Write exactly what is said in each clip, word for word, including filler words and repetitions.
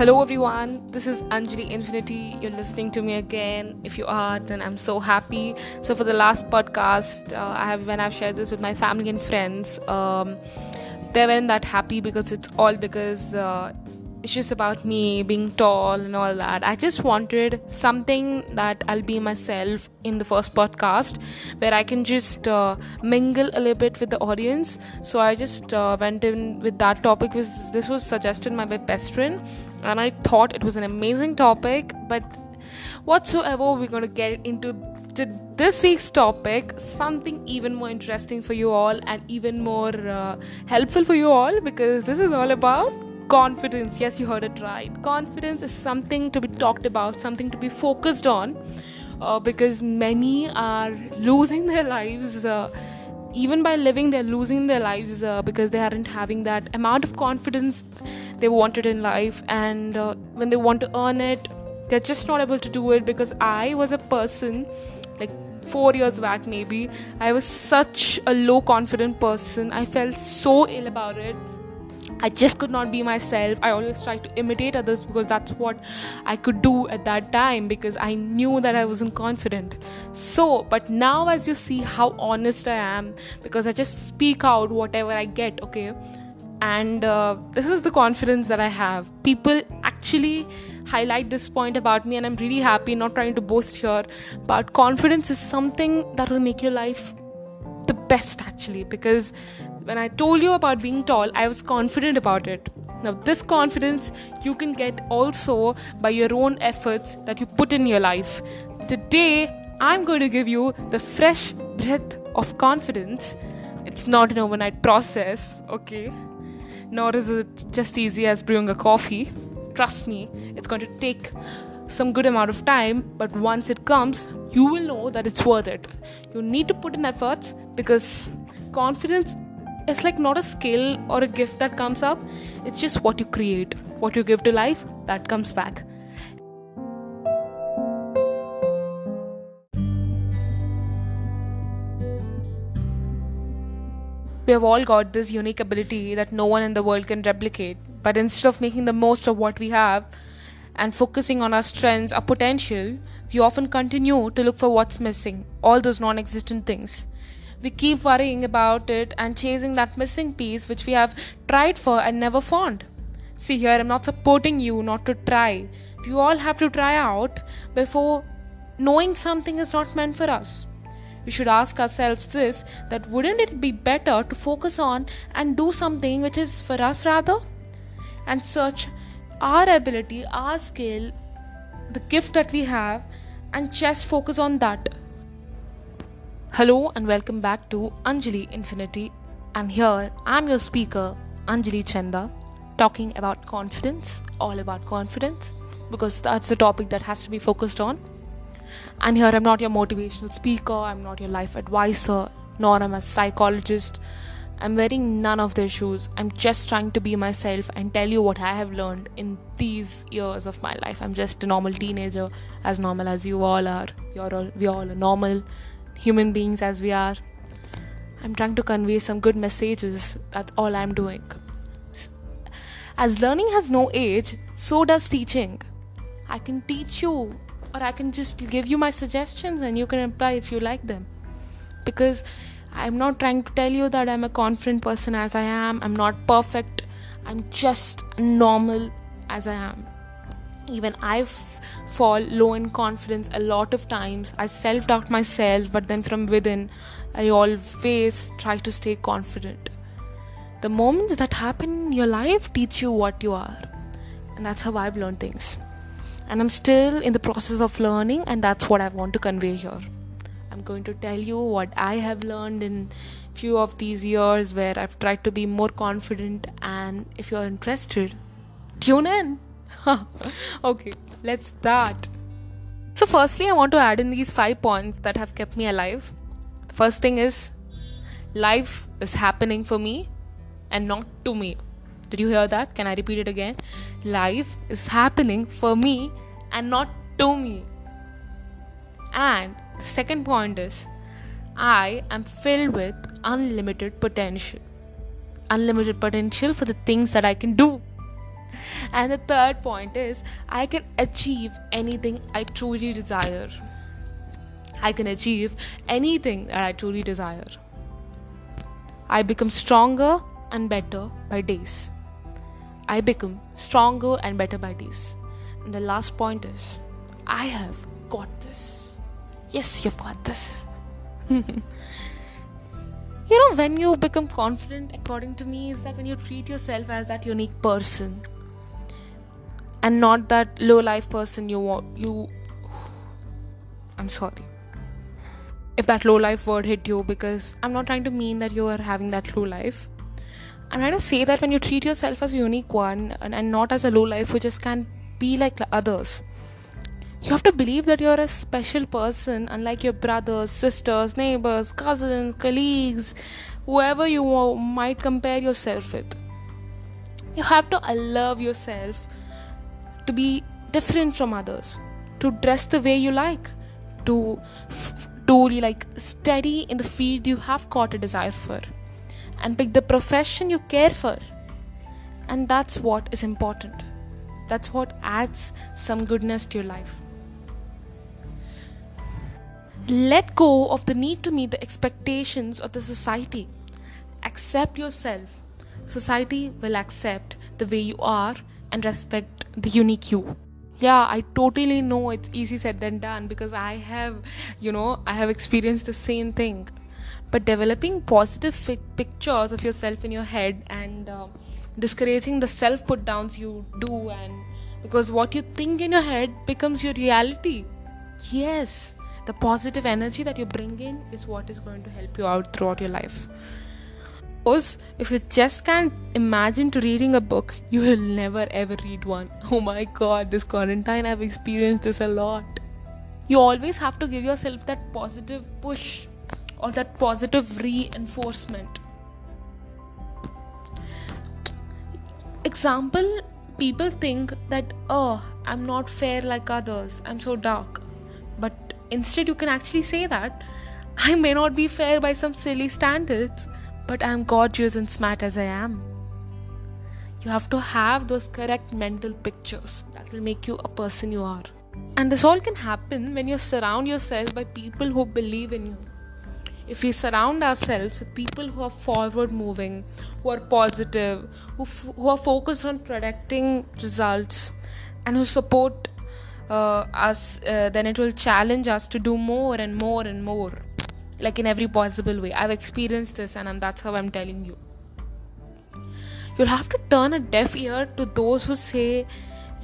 Hello everyone, this is Anjali Infinity. You're listening to me again. If you are, then I'm so happy. So for the last podcast, uh, I have when I've shared this with my family and friends, um, they weren't that happy because it's all because uh, it's just about me being tall and all that. I just wanted something that I'll be myself in the first podcast, where I can just uh, mingle a little bit with the audience. So I just uh, went in with that topic. Was this was suggested by my best friend. And I thought it was an amazing topic, but whatsoever, we're going to get into this week's topic, something even more interesting for you all and even more uh, helpful for you all, because this is all about confidence. Yes, you heard it right. Confidence is something to be talked about, something to be focused on, uh, because many are losing their lives. Uh, even by living, they're losing their lives uh, because they aren't having that amount of confidence they want it in life, and uh, when they want to earn it, they're just not able to do it. Because I was a person, like four years back maybe, I was such a low confident person. I felt so ill about it. I just could not be myself. I always tried to imitate others because that's what I could do at that time, because I knew that I wasn't confident. So, but now as you see how honest I am, because I just speak out whatever I get, okay? And uh, this is the confidence that I have. People actually highlight this point about me, and I'm really happy, not trying to boast here, but confidence is something that will make your life the best actually. Because when I told you about being tall, I was confident about it. Now this confidence you can get also by your own efforts that you put in your life. Today I'm going to give you the fresh breath of confidence. It's not an overnight process, okay? Nor is it just easy as brewing a coffee. Trust me, it's going to take some good amount of time, but once it comes, you will know that it's worth it. You need to put in efforts, because confidence is like not a skill or a gift that comes up. It's just what you create, what you give to life, that comes back. We have all got this unique ability that no one in the world can replicate, but instead of making the most of what we have and focusing on our strengths, our potential, we often continue to look for what's missing, all those non-existent things. We keep worrying about it and chasing that missing piece which we have tried for and never found. See here, I'm not supporting you not to try. We all have to try out before knowing something is not meant for us. We should ask ourselves this, that wouldn't it be better to focus on and do something which is for us rather? And search our ability, our skill, the gift that we have, and just focus on that. Hello and welcome back to Anjali Infinity. And here I'm your speaker, Anjali Chanda, talking about confidence, all about confidence, because that's the topic that has to be focused on. And here I'm not your motivational speaker, I'm not your life advisor, nor am I a psychologist. I'm wearing none of their shoes. I'm just trying to be myself and tell you what I have learned in these years of my life. I'm just a normal teenager, as normal as you all are. You're all, we all are normal human beings as we are. I'm trying to convey some good messages, that's all I'm doing. As learning has no age, so does teaching. I can teach you, or I can just give you my suggestions and you can apply if you like them. Because I'm not trying to tell you that I'm a confident person as I am. I'm not perfect. I'm just normal as I am. Even I f- fall low in confidence a lot of times. I self-doubt myself, but then from within, I always try to stay confident. The moments that happen in your life teach you what you are. And that's how I've learned things. And I'm still in the process of learning, and that's what I want to convey here. I'm going to tell you what I have learned in few of these years where I've tried to be more confident, and if you're interested, tune in. Okay, let's start. So firstly, I want to add in these five points that have kept me alive. The first thing is, life is happening for me and not to me. Did you hear that? Can I repeat it again? Life is happening for me and not to me. And the second point is, I am filled with unlimited potential. Unlimited potential for the things that I can do. And the third point is, I can achieve anything I truly desire. I can achieve anything that I truly desire. I become stronger and better by days. I become stronger and better by days. And the last point is, I have got this. Yes, you've got this. You know, when you become confident, according to me, is that when you treat yourself as that unique person and not that low life person you want. You, I'm sorry if that low life word hit you, because I'm not trying to mean that you are having that low life. I'm trying to say that when you treat yourself as a unique one and, and not as a low life who just can't be like others. You have to believe that you're a special person, unlike your brothers, sisters, neighbors, cousins, colleagues, whoever you might compare yourself with. You have to allow yourself to be different from others, to dress the way you like, to to like study in the field you have caught a desire for, and pick the profession you care for. And that's what is important. That's what adds some goodness to your life. Let go of the need to meet the expectations of the society. Accept yourself. Society will accept the way you are and respect the unique you. Yeah, I totally know it's easy said than done, because I have, you know, I have experienced the same thing. But developing positive fi- pictures of yourself in your head and uh, discouraging the self put downs you do, and because what you think in your head becomes your reality. Yes. The positive energy that you bring in is what is going to help you out throughout your life. Of course, if you just can't imagine to reading a book, you will never ever read one. Oh my god, this quarantine, I've experienced this a lot. You always have to give yourself that positive push or that positive reinforcement. Example, people think that, oh, I'm not fair like others, I'm so dark. But instead, you can actually say that I may not be fair by some silly standards, but I'm gorgeous and smart as I am. You have to have those correct mental pictures that will make you a person you are. And this all can happen when you surround yourself by people who believe in you. If we surround ourselves with people who are forward moving, who are positive, who, f- who are focused on predicting results, and who support Uh, us, uh, then it will challenge us to do more and more and more, like in every possible way. I've experienced this, and I'm, that's how I'm telling you. You'll have to turn a deaf ear to those who say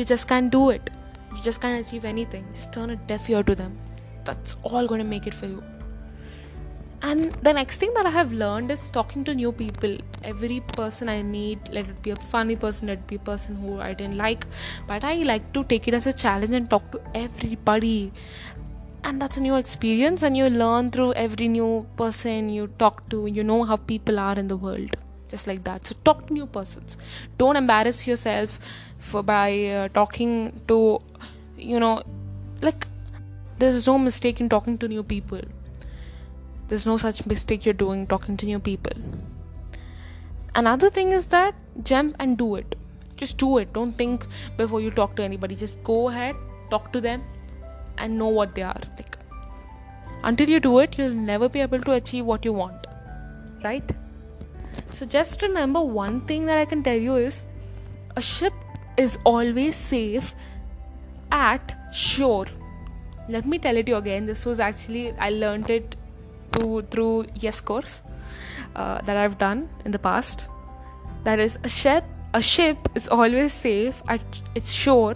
you just can't do it, you just can't achieve anything. Just turn a deaf ear to them. That's all going to make it for you. And the next thing that I have learned is talking to new people. Every person I meet, let it be a funny person, let it be a person who I didn't like, but I like to take it as a challenge and talk to everybody. And that's a new experience, and you learn through every new person you talk to. You know how people are in the world, just like that. So talk to new persons. Don't embarrass yourself for by uh, talking to, you know, like there's no mistake in talking to new people. There's no such mistake you're doing talking to new people. Another thing is that jump and do it. Just do it. Don't think before you talk to anybody. Just go ahead, talk to them, and know what they are. Like, until you do it, you'll never be able to achieve what you want. Right? So just remember, one thing that I can tell you is, a ship is always safe at shore. Let me tell it to you again. This was actually, I learned it To, through yes course uh, that I've done in the past. That is, a ship a ship is always safe at its shore,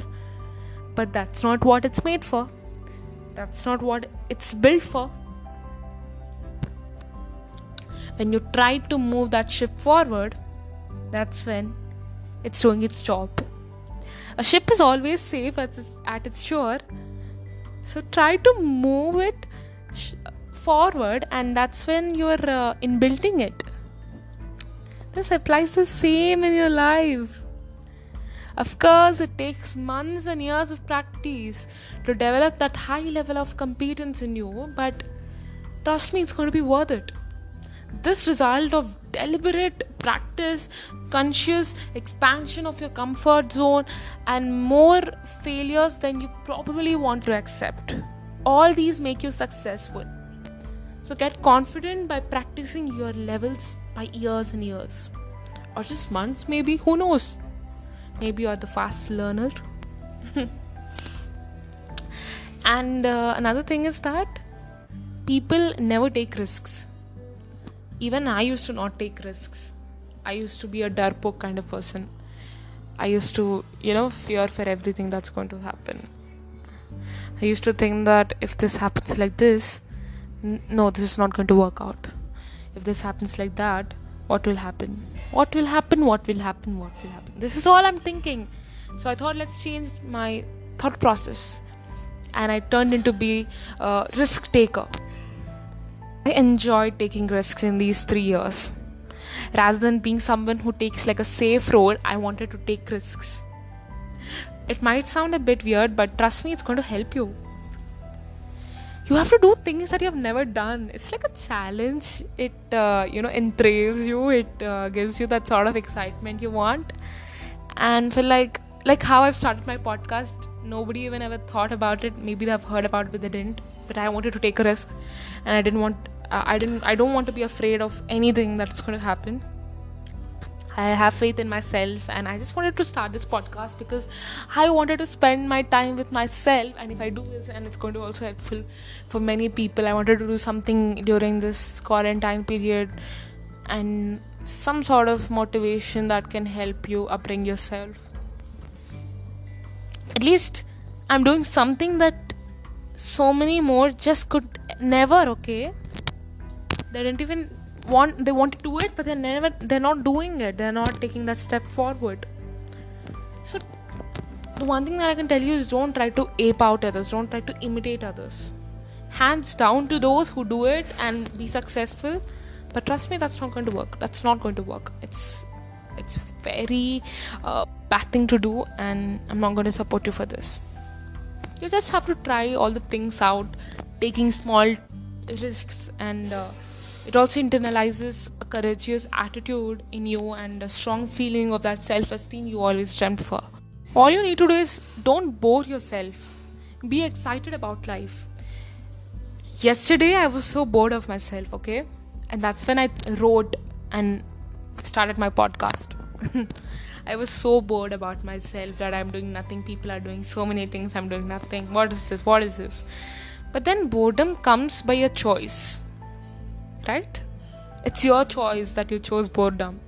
but that's not what it's made for. That's not what it's built for. When you try to move that ship forward, that's when it's doing its job. A ship is always safe at its, at its shore, so try to move it sh- forward, and that's when you're uh, in building it. This applies the same in your life. Of course, it takes months and years of practice to develop that high level of competence in you, but trust me, it's going to be worth it. This result of deliberate practice, conscious expansion of your comfort zone, and more failures than you probably want to accept. All these make you successful. So get confident by practicing your levels by years and years. Or just months maybe, who knows? Maybe you're the fast learner. And uh, another thing is that people never take risks. Even I used to not take risks. I used to be a darpoke kind of person. I used to, you know, fear for everything that's going to happen. I used to think that if this happens like this, n- no, this is not going to work out. If this happens like that, what will happen? What will happen? What will happen? What will happen? This is all I'm thinking. So I thought, let's change my thought process. And I turned into be a risk taker. I enjoyed taking risks in these three years. Rather than being someone who takes like a safe road, I wanted to take risks. It might sound a bit weird, but trust me, it's going to help you. You have to do things that you have never done. It's like a challenge. It uh, you know entrails you. It uh, gives you that sort of excitement you want. And for like like how I've started my podcast. Nobody even ever thought about it. Maybe they've heard about it, but they didn't. But I wanted to take a risk, and I didn't want. Uh, I didn't. I don't want to be afraid of anything that's going to happen. I have faith in myself, and I just wanted to start this podcast because I wanted to spend my time with myself. And if I do this, and it's going to also helpful for many people. I wanted to do something during this quarantine period, and some sort of motivation that can help you upbring yourself. At least I'm doing something that so many more just could never, okay? They didn't even want, they want to do it, but they're never, they're not doing it. They're not taking that step forward. So the one thing that I can tell you is don't try to ape out others. Don't try to imitate others. Hands down to those who do it and be successful. But trust me, that's not going to work. That's not going to work. It's, it's very... Uh, bad thing to do, and I'm not going to support you for this. You just have to try all the things out, taking small risks, and uh, it also internalizes a courageous attitude in you and a strong feeling of that self-esteem you always dreamt for. All you need to do is don't bore yourself. Be excited about life. Yesterday I was so bored of myself, okay? And that's when I wrote and started my podcast. I was so bored about myself that I'm doing nothing. People are doing so many things. I'm doing nothing. What is this? What is this? But then boredom comes by your choice, right? It's your choice that you chose boredom.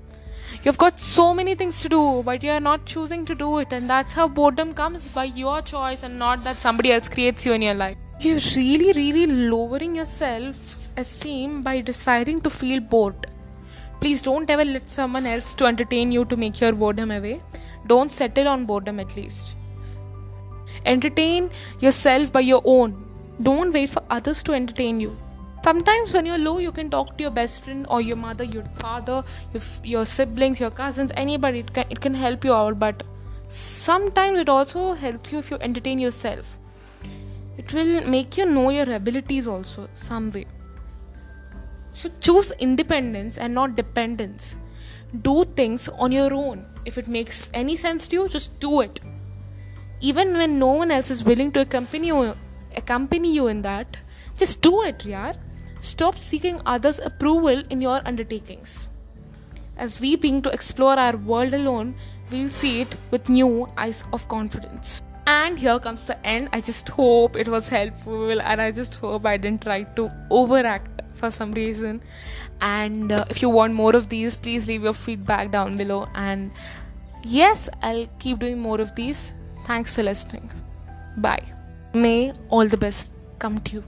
You've got so many things to do, but you're not choosing to do it. And that's how boredom comes, by your choice and not that somebody else creates you in your life. You're really, really lowering your self-esteem by deciding to feel bored. Please don't ever let someone else to entertain you to make your boredom away. Don't settle on boredom at least. Entertain yourself by your own. Don't wait for others to entertain you. Sometimes when you're low, you can talk to your best friend or your mother, your father, your, your siblings, your cousins, anybody. It can, it can help you out, but sometimes it also helps you if you entertain yourself. It will make you know your abilities also some way. So choose independence and not dependence. Do things on your own. If it makes any sense to you, just do it. Even when no one else is willing to accompany you, accompany you in that, just do it, yaar. Stop seeking others' approval in your undertakings. As we begin to explore our world alone, we'll see it with new eyes of confidence. And here comes the end. I just hope it was helpful, and I just hope I didn't try to overact for some reason. And uh, if you want more of these, please leave your feedback down below, and yes, I'll keep doing more of these. Thanks for listening. Bye. May all the best come to you.